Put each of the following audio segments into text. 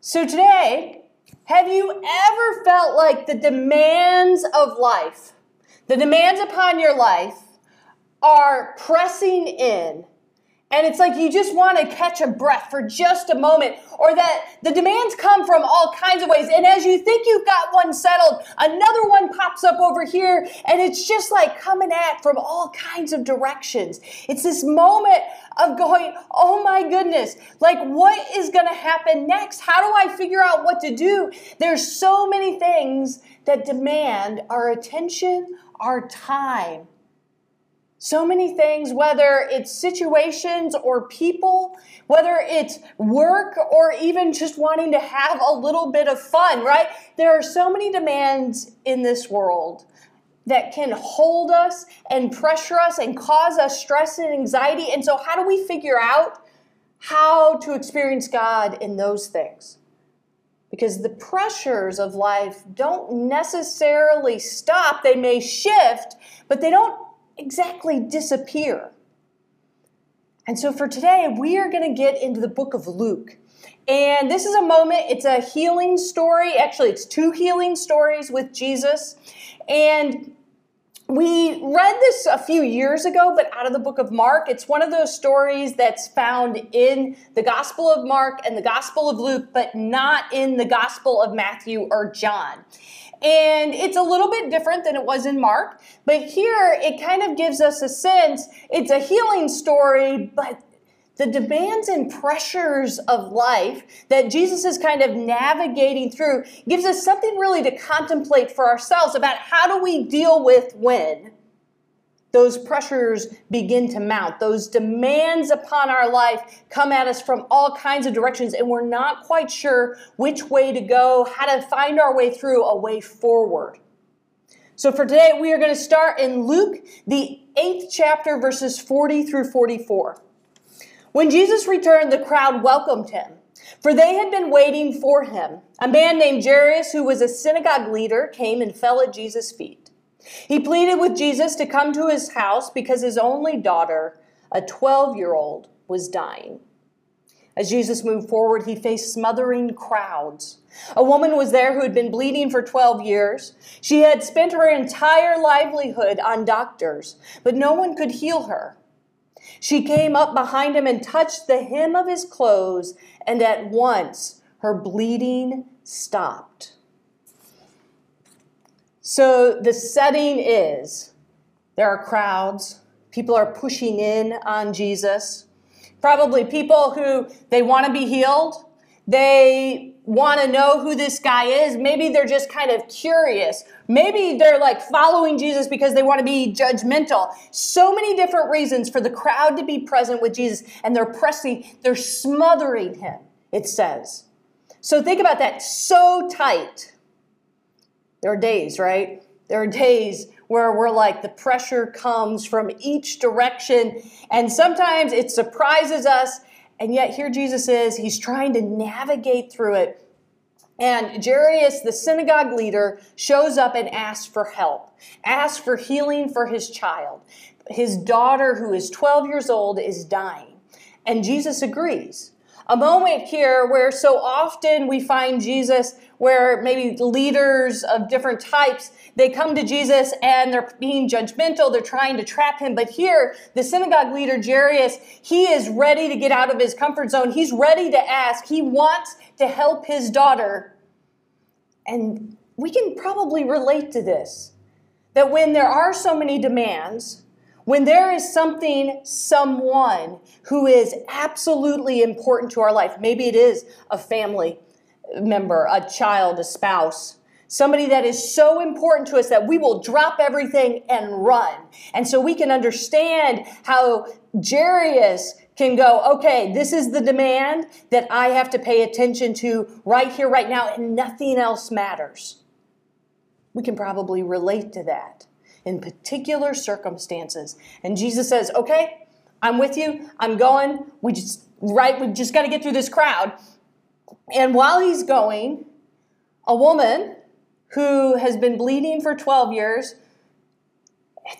So today, have you ever felt like the demands of life, the demands upon your life are pressing in? And it's like you just want to catch a breath for just a moment, or that the demands come from all kinds of ways. And as you think you've got one settled, another one pops up over here, and it's just like coming at from all kinds of directions. It's this moment of going, oh my goodness, like what is going to happen next? How do I figure out what to do? There's so many things that demand our attention, our time. So many things, whether it's situations or people, whether it's work or even just wanting to have a little bit of fun, right? There are so many demands in this world that can hold us and pressure us and cause us stress and anxiety. And so how do we figure out how to experience God in those things? Because the pressures of life don't necessarily stop. They may shift, but they don't exactly disappear. And so for today, we are going to get into the book of Luke. And this is a moment, it's a healing story. Actually, it's two healing stories with Jesus. And we read this a few years ago, but out of the book of Mark. It's one of those stories that's found in the Gospel of Mark and the Gospel of Luke, but not in the Gospel of Matthew or John. And it's a little bit different than it was in Mark, but here it kind of gives us a sense. It's a healing story, but the demands and pressures of life that Jesus is kind of navigating through gives us something really to contemplate for ourselves about how do we deal with when those pressures begin to mount. Those demands upon our life come at us from all kinds of directions, and we're not quite sure which way to go, how to find our way through, a way forward. So for today, we are going to start in Luke, the 8th chapter, verses 40 through 44. When Jesus returned, the crowd welcomed him, for they had been waiting for him. A man named Jairus, who was a synagogue leader, came and fell at Jesus' feet. He pleaded with Jesus to come to his house because his only daughter, a 12-year-old, was dying. As Jesus moved forward, he faced smothering crowds. A woman was there who had been bleeding for 12 years. She had spent her entire livelihood on doctors, but no one could heal her. She came up behind him and touched the hem of his clothes, and at once her bleeding stopped. So the setting is, there are crowds, people are pushing in on Jesus, probably people who, they want to be healed, they want to know who this guy is, maybe they're just kind of curious, maybe they're like following Jesus because they want to be judgmental. So many different reasons for the crowd to be present with Jesus, and they're pressing, they're smothering him, it says. So think about that, so tight. There are days, right? There are days where we're like the pressure comes from each direction, and sometimes it surprises us, and yet here Jesus is. He's trying to navigate through it. And Jairus, the synagogue leader, shows up and asks for help, asks for healing for his child. His daughter, who is 12 years old, is dying, and Jesus agrees. A moment here where so often we find Jesus, where maybe leaders of different types, they come to Jesus and they're being judgmental, they're trying to trap him. But here, the synagogue leader, Jairus, he is ready to get out of his comfort zone. He's ready to ask. He wants to help his daughter. And we can probably relate to this, that when there are so many demands, when there is something, someone who is absolutely important to our life, maybe it is a family member, a child, a spouse, somebody that is so important to us that we will drop everything and run. And so we can understand how Jairus can go, okay, this is the demand that I have to pay attention to right here, right now, and nothing else matters. We can probably relate to that in particular circumstances. And Jesus says, okay, I'm with you, I'm going, we just got to get through this crowd. And while he's going, a woman who has been bleeding for 12 years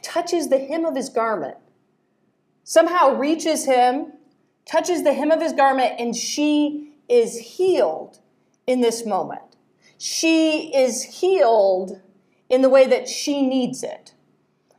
touches the hem of his garment, somehow reaches him, touches the hem of his garment, and she is healed in this moment. She is healed in the way that she needs it,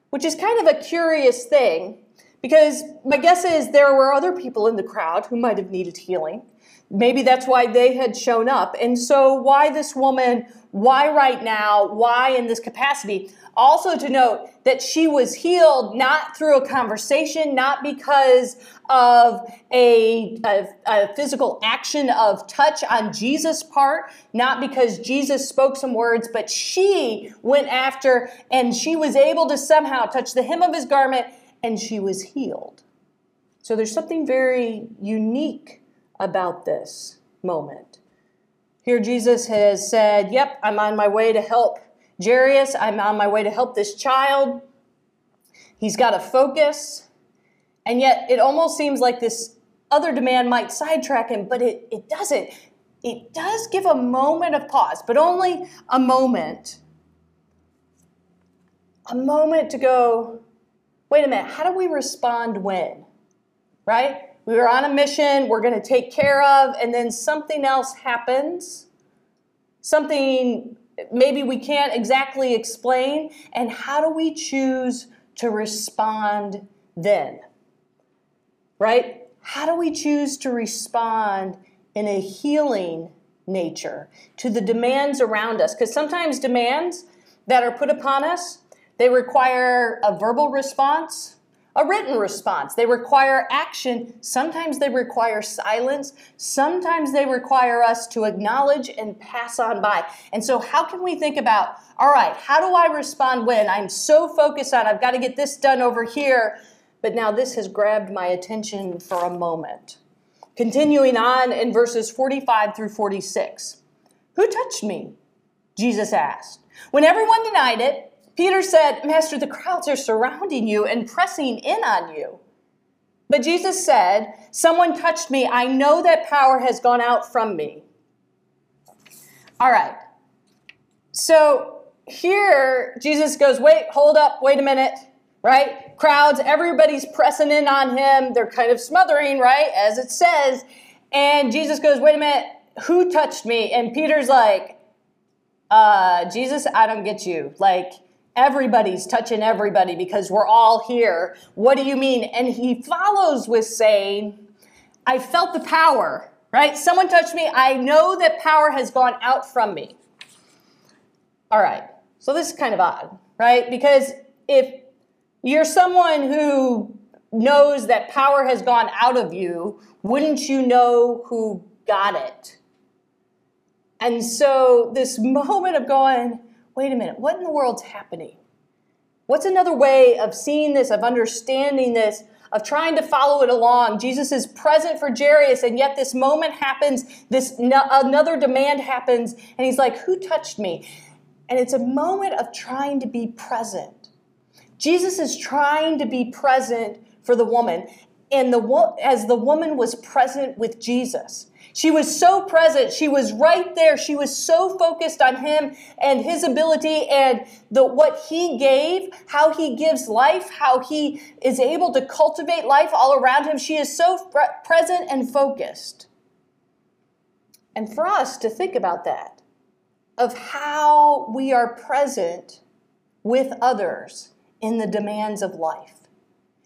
which is kind of a curious thing, because my guess is there were other people in the crowd who might have needed healing. Maybe that's why they had shown up. And so why this woman? Why right now? Why in this capacity? Also to note that she was healed not through a conversation, not because of a physical action of touch on Jesus' part, not because Jesus spoke some words, but she went after and she was able to somehow touch the hem of his garment and she was healed. So there's something very unique about this moment. Here Jesus has said, yep, I'm on my way to help Jairus. I'm on my way to help this child. He's got a focus. And yet it almost seems like this other demand might sidetrack him, but it doesn't. It does give a moment of pause, but only a moment. A moment to go, wait a minute, how do we respond when? Right? We were on a mission, we're going to take care of, and then something else happens. Something maybe we can't exactly explain. And how do we choose to respond then? Right? How do we choose to respond in a healing nature to the demands around us? Because sometimes demands that are put upon us, they require a verbal response, a written response. They require action. Sometimes they require silence. Sometimes they require us to acknowledge and pass on by. And so how can we think about, all right, how do I respond when I'm so focused on I've got to get this done over here, but now this has grabbed my attention for a moment. Continuing on in verses 45 through 46. Who touched me? Jesus asked. When everyone denied it, Peter said, Master, the crowds are surrounding you and pressing in on you. But Jesus said, someone touched me. I know that power has gone out from me. All right. So here Jesus goes, wait, hold up, wait a minute, right? Crowds, everybody's pressing in on him. They're kind of smothering, right, as it says. And Jesus goes, wait a minute, who touched me? And Peter's like, Jesus, I don't get you. Like, everybody's touching everybody because we're all here. What do you mean? And he follows with saying, I felt the power, right? Someone touched me. I know that power has gone out from me. All right. So this is kind of odd, right? Because if you're someone who knows that power has gone out of you, wouldn't you know who got it? And so this moment of going, wait a minute, what in the world's happening? What's another way of seeing this, of understanding this, of trying to follow it along? Jesus is present for Jairus, and yet this moment happens, another demand happens, and he's like, who touched me? And it's a moment of trying to be present. Jesus is trying to be present for the woman, and as the woman was present with Jesus. She was so present. She was right there. She was so focused on him and his ability and what he gave, how he gives life, how he is able to cultivate life all around him. She is so present and focused. And for us to think about that, of how we are present with others in the demands of life,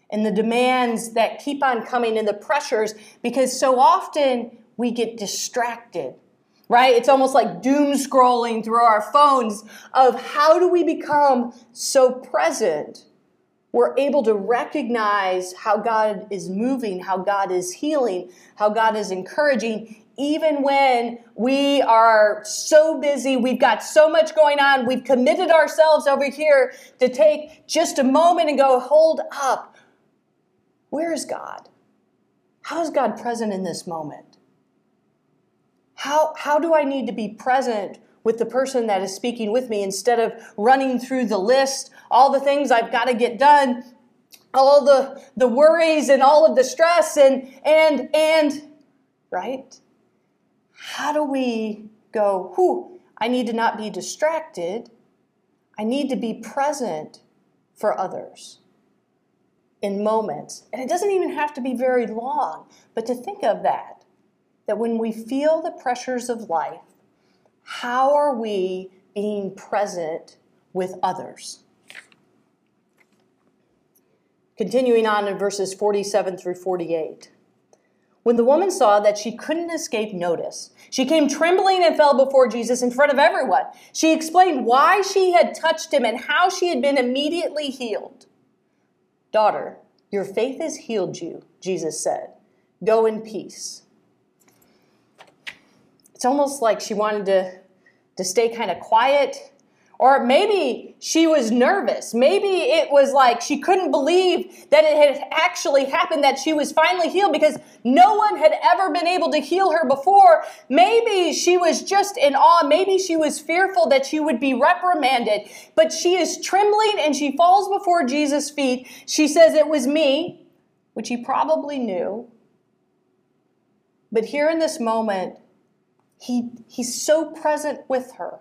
in the demands that keep on coming, in the pressures, because so often we get distracted, right? It's almost like doom scrolling through our phones of how do we become so present we're able to recognize how God is moving, how God is healing, how God is encouraging, even when we are so busy, we've got so much going on, we've committed ourselves over here to take just a moment and go, hold up, where is God? How is God present in this moment? How do I need to be present with the person that is speaking with me instead of running through the list, all the things I've got to get done, all the worries and all of the stress and, right? How do we go, I need to not be distracted. I need to be present for others in moments. And it doesn't even have to be very long, but to think of that, that when we feel the pressures of life, how are we being present with others? Continuing on in verses 47 through 48. When the woman saw that she couldn't escape notice, she came trembling and fell before Jesus in front of everyone. She explained why she had touched him and how she had been immediately healed. Daughter, your faith has healed you, Jesus said. Go in peace. It's almost like she wanted to stay kind of quiet. Or maybe she was nervous. Maybe it was like she couldn't believe that it had actually happened, that she was finally healed, because no one had ever been able to heal her before. Maybe she was just in awe. Maybe she was fearful that she would be reprimanded. But she is trembling and she falls before Jesus' feet. She says, it was me, which he probably knew. But here in this moment, he's so present with her.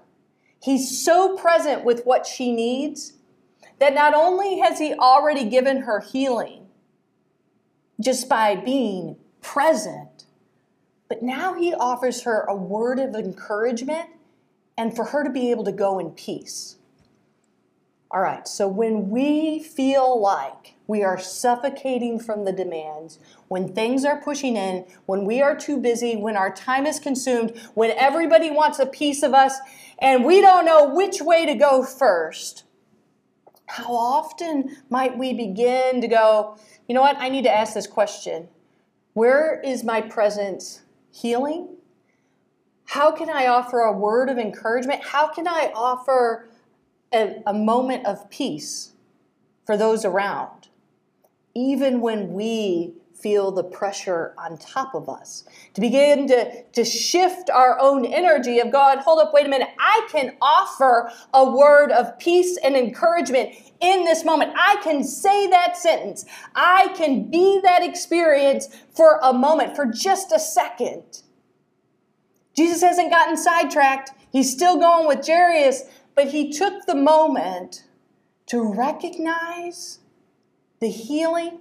He's so present with what she needs that not only has he already given her healing just by being present, but now he offers her a word of encouragement and for her to be able to go in peace. All right, so when we feel like we are suffocating from the demands, when things are pushing in, when we are too busy, when our time is consumed, when everybody wants a piece of us, and we don't know which way to go first, how often might we begin to go, you know what, I need to ask this question. Where is my presence healing? How can I offer a word of encouragement? How can I offer a moment of peace for those around, even when we feel the pressure on top of us, to begin to shift our own energy of God, hold up, wait a minute, I can offer a word of peace and encouragement in this moment. I can say that sentence. I can be that experience for a moment, for just a second. Jesus hasn't gotten sidetracked. He's still going with Jairus, but he took the moment to recognize the healing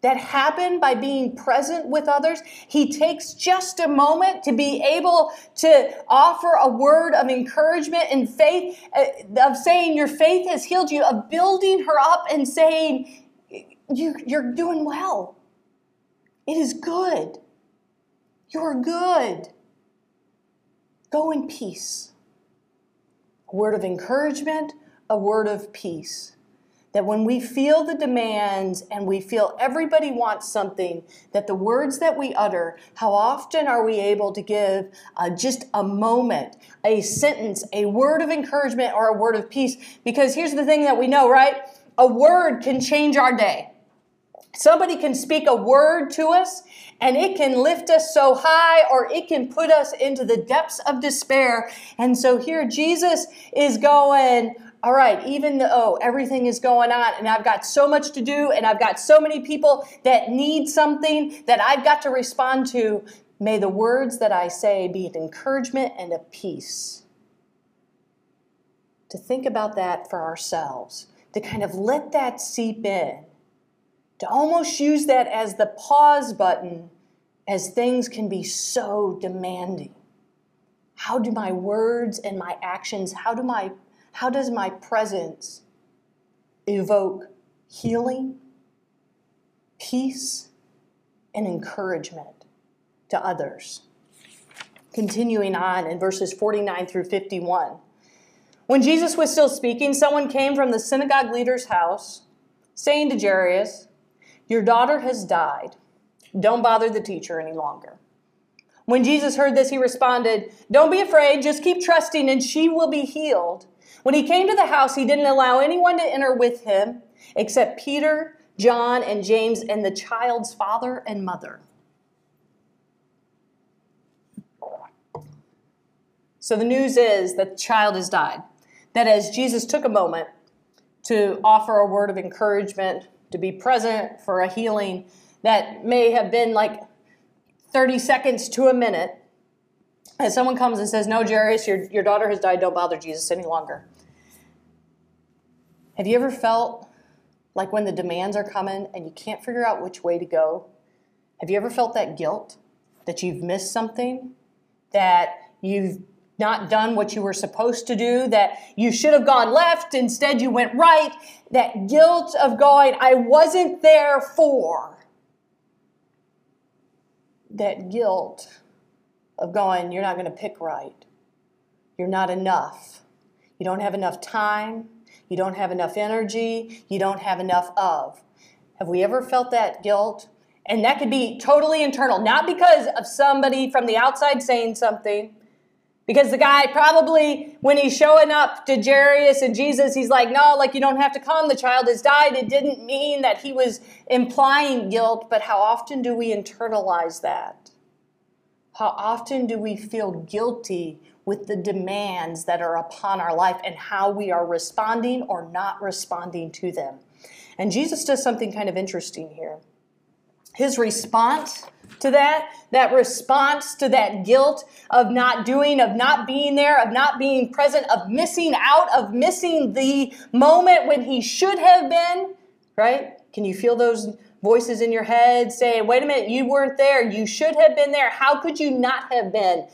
that happened by being present with others. He takes just a moment to be able to offer a word of encouragement and faith, of saying your faith has healed you, of building her up and saying you're doing well. It is good. You're good. Go in peace. A word of encouragement, a word of peace. That when we feel the demands and we feel everybody wants something, that the words that we utter, how often are we able to give just a moment, a sentence, a word of encouragement or a word of peace? Because here's the thing that we know, right? A word can change our day. Somebody can speak a word to us and it can lift us so high, or it can put us into the depths of despair. And so here Jesus is going, all right, even though everything is going on and I've got so much to do and I've got so many people that need something that I've got to respond to, may the words that I say be an encouragement and a peace. To think about that for ourselves, to kind of let that seep in, to almost use that as the pause button as things can be so demanding. How do my words and my actions, how does my presence evoke healing, peace, and encouragement to others? Continuing on in verses 49 through 51. When Jesus was still speaking, someone came from the synagogue leader's house, saying to Jairus, your daughter has died. Don't bother the teacher any longer. When Jesus heard this, he responded, don't be afraid, just keep trusting and she will be healed. When he came to the house, he didn't allow anyone to enter with him except Peter, John, and James, and the child's father and mother. So the news is that the child has died. That as Jesus took a moment to offer a word of encouragement, to be present for a healing that may have been like 30 seconds to a minute, as someone comes and says, no, Jairus, your daughter has died. Don't bother Jesus any longer. Have you ever felt Like when the demands are coming and you can't figure out which way to go. Have you ever felt that guilt that you've missed something, that you've not done what you were supposed to do, that you should have gone left, instead you went right? That guilt of going, I wasn't there for. That guilt of going, you're not going to pick right. You're not enough. You don't have enough time. You don't have enough energy. You don't have enough of. Have we ever felt that guilt? And that could be totally internal, not because of somebody from the outside saying something, because the guy probably, when he's showing up to Jairus and Jesus, he's like, no, like you don't have to come. The child has died. It didn't mean that he was implying guilt, but how often do we internalize that? How often do we feel guilty with the demands that are upon our life and how we are responding or not responding to them? And Jesus does something kind of interesting here. His response to that response to that guilt of not doing, of not being there, of not being present, of missing out, of missing the moment when he should have been, right? Can you feel those voices in your head saying, wait a minute, you weren't there. You should have been there. How could you not have been?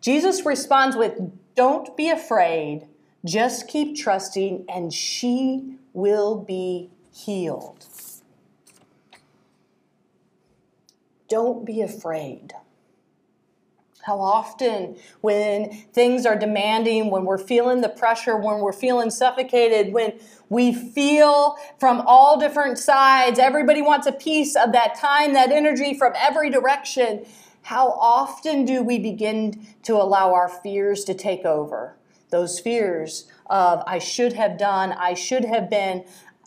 Jesus responds with, don't be afraid. Just keep trusting and she will be healed. Don't be afraid. How often when things are demanding, when we're feeling the pressure, when we're feeling suffocated, when we feel from all different sides, everybody wants a piece of that time, that energy from every direction. How often do we begin to allow our fears to take over? Those fears of I should have done, I should have been.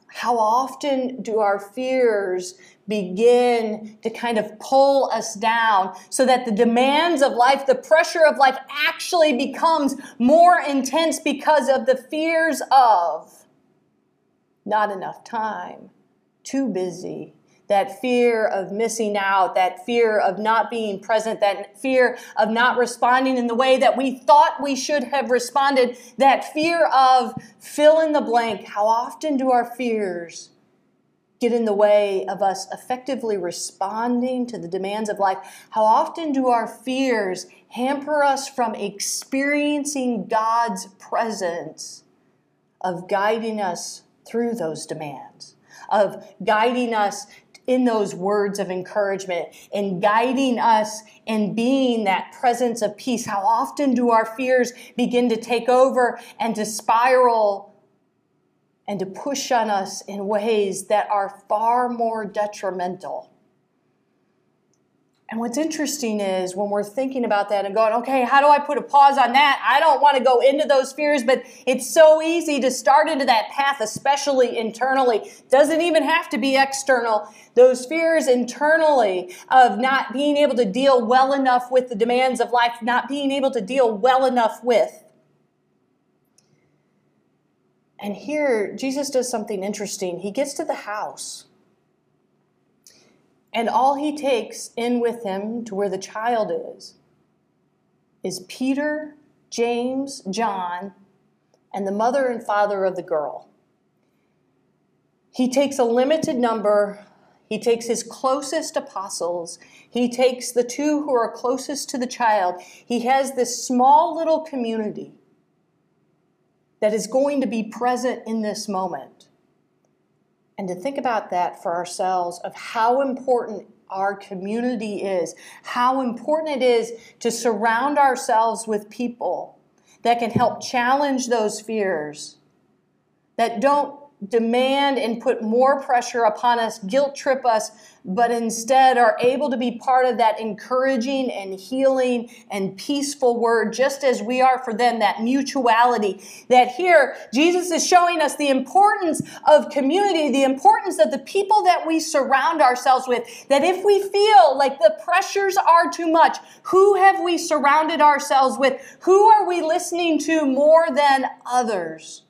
How often do our fears begin to kind of pull us down so that the demands of life, the pressure of life actually becomes more intense because of the fears of not enough time, too busy, that fear of missing out, that fear of not being present, that fear of not responding in the way that we thought we should have responded, that fear of fill in the blank. How often do our fears get in the way of us effectively responding to the demands of life? How often do our fears hamper us from experiencing God's presence, of guiding us through those demands, of guiding us in those words of encouragement, and guiding us in being that presence of peace? How often do our fears begin to take over and to spiral and to push on us in ways that are far more detrimental? And what's interesting is when we're thinking about that and going, okay, how do I put a pause on that? I don't want to go into those fears, but it's so easy to start into that path, especially internally. Doesn't even have to be external. Those fears internally of not being able to deal well enough with the demands of life, not being able to deal well enough with. And here, Jesus does something interesting. He gets to the house. And all he takes in with him to where the child is Peter, James, John, and the mother and father of the girl. He takes a limited number. He takes his closest apostles. He takes the two who are closest to the child. He has this small little community that is going to be present in this moment. And to think about that for ourselves, of how important our community is, how important it is to surround ourselves with people that can help challenge those fears, that don't demand and put more pressure upon us, guilt trip us, but instead are able to be part of that encouraging and healing and peaceful word, just as we are for them, that mutuality. That here, Jesus is showing us the importance of community, the importance of the people that we surround ourselves with, that if we feel like the pressures are too much, who have we surrounded ourselves with? Who are we listening to more than others?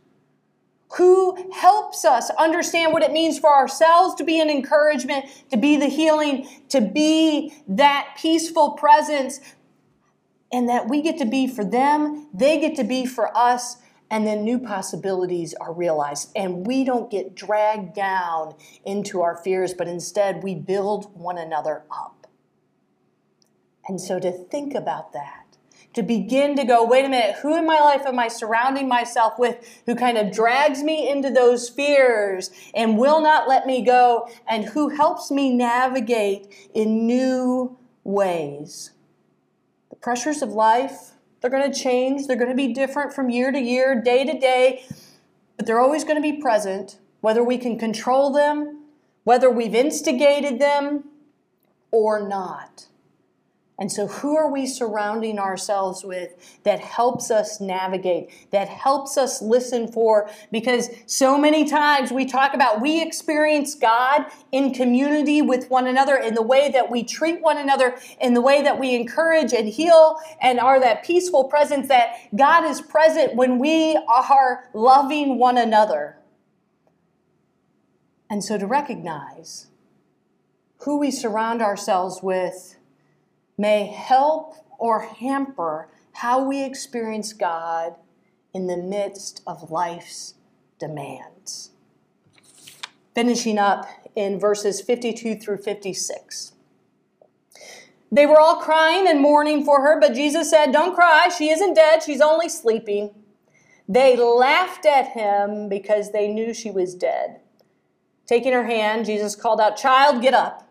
Who helps us understand what it means for ourselves to be an encouragement, to be the healing, to be that peaceful presence, and that we get to be for them, they get to be for us, and then new possibilities are realized. And we don't get dragged down into our fears, but instead we build one another up. And so to think about that, to begin to go, wait a minute, who in my life am I surrounding myself with who kind of drags me into those fears and will not let me go, and who helps me navigate in new ways? The pressures of life, they're going to change. They're going to be different from year to year, day to day, but they're always going to be present, whether we can control them, whether we've instigated them or not. And so who are we surrounding ourselves with that helps us navigate, that helps us listen for? Because so many times we talk about we experience God in community with one another, in the way that we treat one another, in the way that we encourage and heal and are that peaceful presence, that God is present when we are loving one another. And so to recognize who we surround ourselves with may help or hamper how we experience God in the midst of life's demands. Finishing up in verses 52 through 56. They were all crying and mourning for her, but Jesus said, "Don't cry, she isn't dead, she's only sleeping." They laughed at him because they knew she was dead. Taking her hand, Jesus called out, "Child, get up."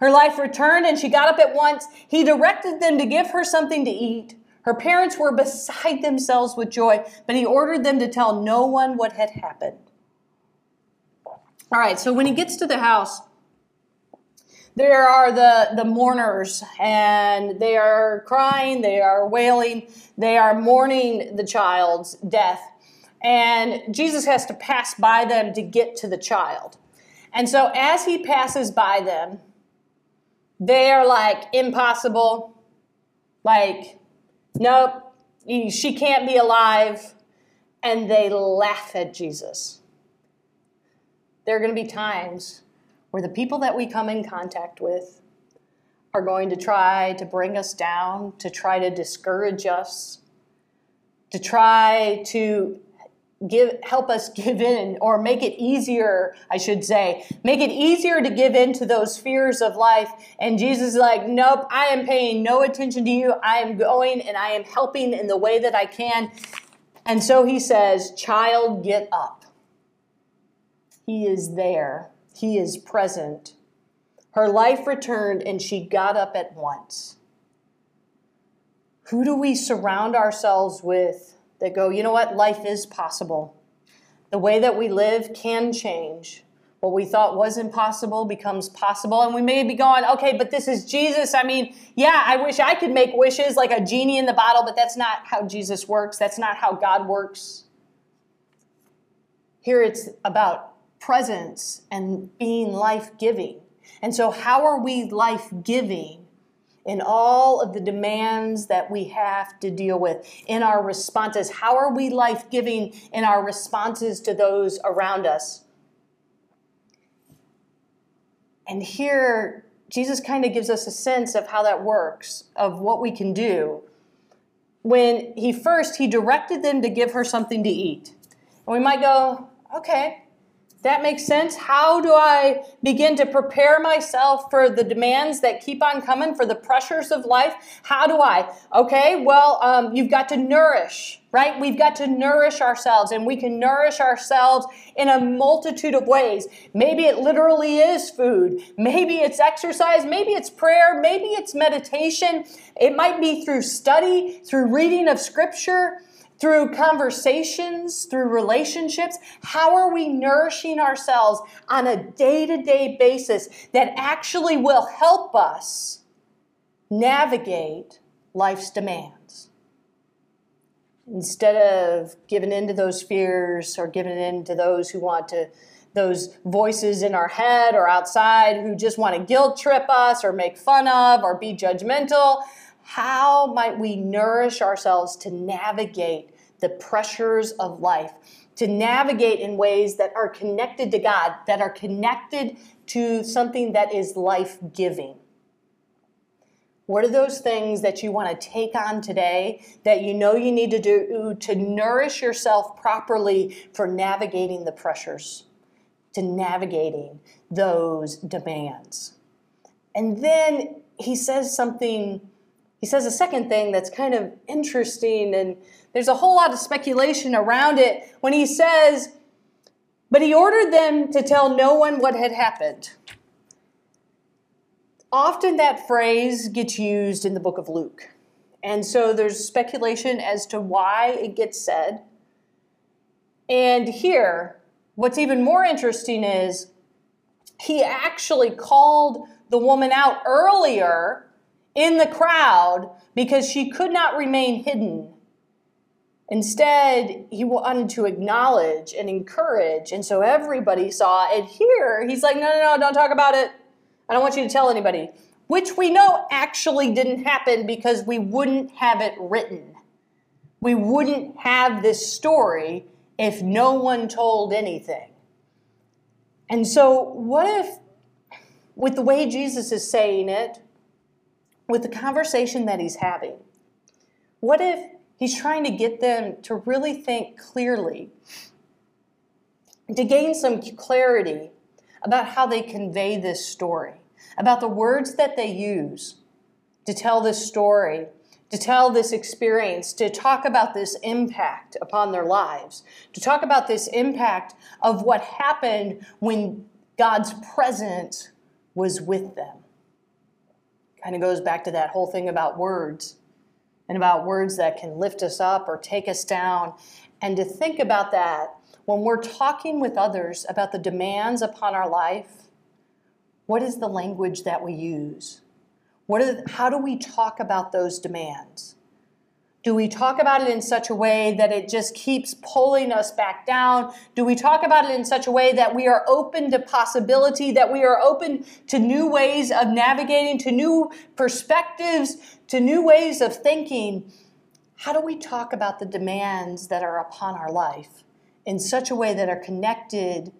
Her life returned, and she got up at once. He directed them to give her something to eat. Her parents were beside themselves with joy, but he ordered them to tell no one what had happened. All right, so when he gets to the house, there are the mourners, and they are crying, they are wailing, they are mourning the child's death. And Jesus has to pass by them to get to the child. And so as he passes by them, they are like, impossible, like, nope, she can't be alive, and they laugh at Jesus. There are going to be times where the people that we come in contact with are going to try to bring us down, to try to discourage us, to try to help us give in, or make it easier, I should say. Make it easier to give in to those fears of life. And Jesus is like, nope, I am paying no attention to you. I am going and I am helping in the way that I can. And so he says, "Child, get up." He is there. He is present. Her life returned and she got up at once. Who do we surround ourselves with that go, you know what, life is possible. The way that we live can change. What we thought was impossible becomes possible. And we may be going, okay, but this is Jesus. I mean, yeah, I wish I could make wishes like a genie in the bottle, but that's not how Jesus works. That's not how God works. Here it's about presence and being life-giving. And so how are we life-giving in all of the demands that we have to deal with, in our responses? How are we life-giving in our responses to those around us? And here, Jesus kind of gives us a sense of how that works, of what we can do. When he directed them to give her something to eat. And we might go, okay, that makes sense. How do I begin to prepare myself for the demands that keep on coming, for the pressures of life? How do I? Okay, well, you've got to nourish, right? We've got to nourish ourselves, and we can nourish ourselves in a multitude of ways. Maybe it literally is food. Maybe it's exercise. Maybe it's prayer. Maybe it's meditation. It might be through study, through reading of scripture, through conversations, through relationships. How are we nourishing ourselves on a day-to-day basis that actually will help us navigate life's demands? Instead of giving in to those fears or giving in to those voices in our head or outside who just want to guilt trip us or make fun of or be judgmental, how might we nourish ourselves to navigate the pressures of life, to navigate in ways that are connected to God, that are connected to something that is life-giving? What are those things that you want to take on today that you know you need to do to nourish yourself properly for navigating the pressures, to navigating those demands? And then he says something, he says a second thing that's kind of interesting, and there's a whole lot of speculation around it when he says, but he ordered them to tell no one what had happened. Often that phrase gets used in the book of Luke. And so there's speculation as to why it gets said. And here, what's even more interesting is he actually called the woman out earlier in the crowd because she could not remain hidden. Instead, he wanted to acknowledge and encourage. And so everybody saw it. Here, he's like, no, don't talk about it. I don't want you to tell anybody, which we know actually didn't happen because we wouldn't have it written. We wouldn't have this story if no one told anything. And so what if, with the way Jesus is saying it, with the conversation that he's having, what if he's trying to get them to really think clearly, to gain some clarity about how they convey this story, about the words that they use to tell this story, to tell this experience, to talk about this impact upon their lives, to talk about this impact of what happened when God's presence was with them. Kind of goes back to that whole thing about words and about words that can lift us up or take us down, and to think about that when we're talking with others about the demands upon our life. What is the language that we use? How do we talk about those demands? Do we talk about it in such a way that it just keeps pulling us back down? Do we talk about it in such a way that we are open to possibility, that we are open to new ways of navigating, to new perspectives, to new ways of thinking? How do we talk about the demands that are upon our life in such a way that are connected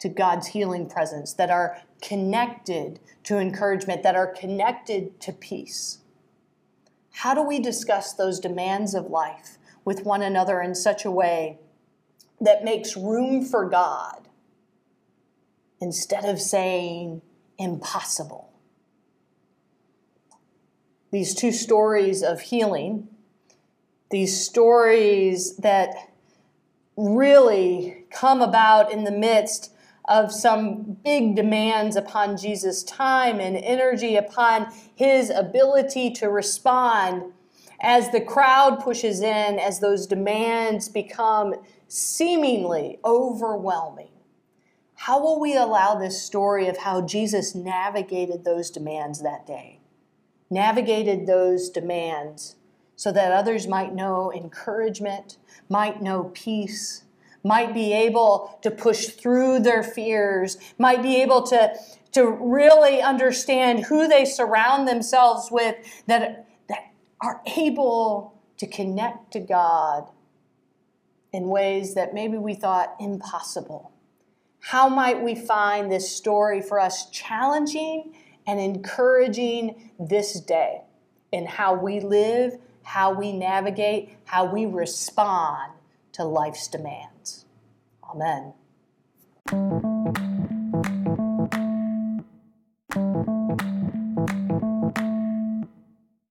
to God's healing presence, that are connected to encouragement, that are connected to peace? How do we discuss those demands of life with one another in such a way that makes room for God instead of saying impossible? These two stories of healing, these stories that really come about in the midst of some big demands upon Jesus' time and energy, upon his ability to respond as the crowd pushes in, as those demands become seemingly overwhelming. How will we allow this story of how Jesus navigated those demands that day, navigated those demands so that others might know encouragement, might know peace, might be able to push through their fears, might be able to really understand who they surround themselves with that are able to connect to God in ways that maybe we thought impossible? How might we find this story for us challenging and encouraging this day in how we live, how we navigate, how we respond to life's demands? Amen.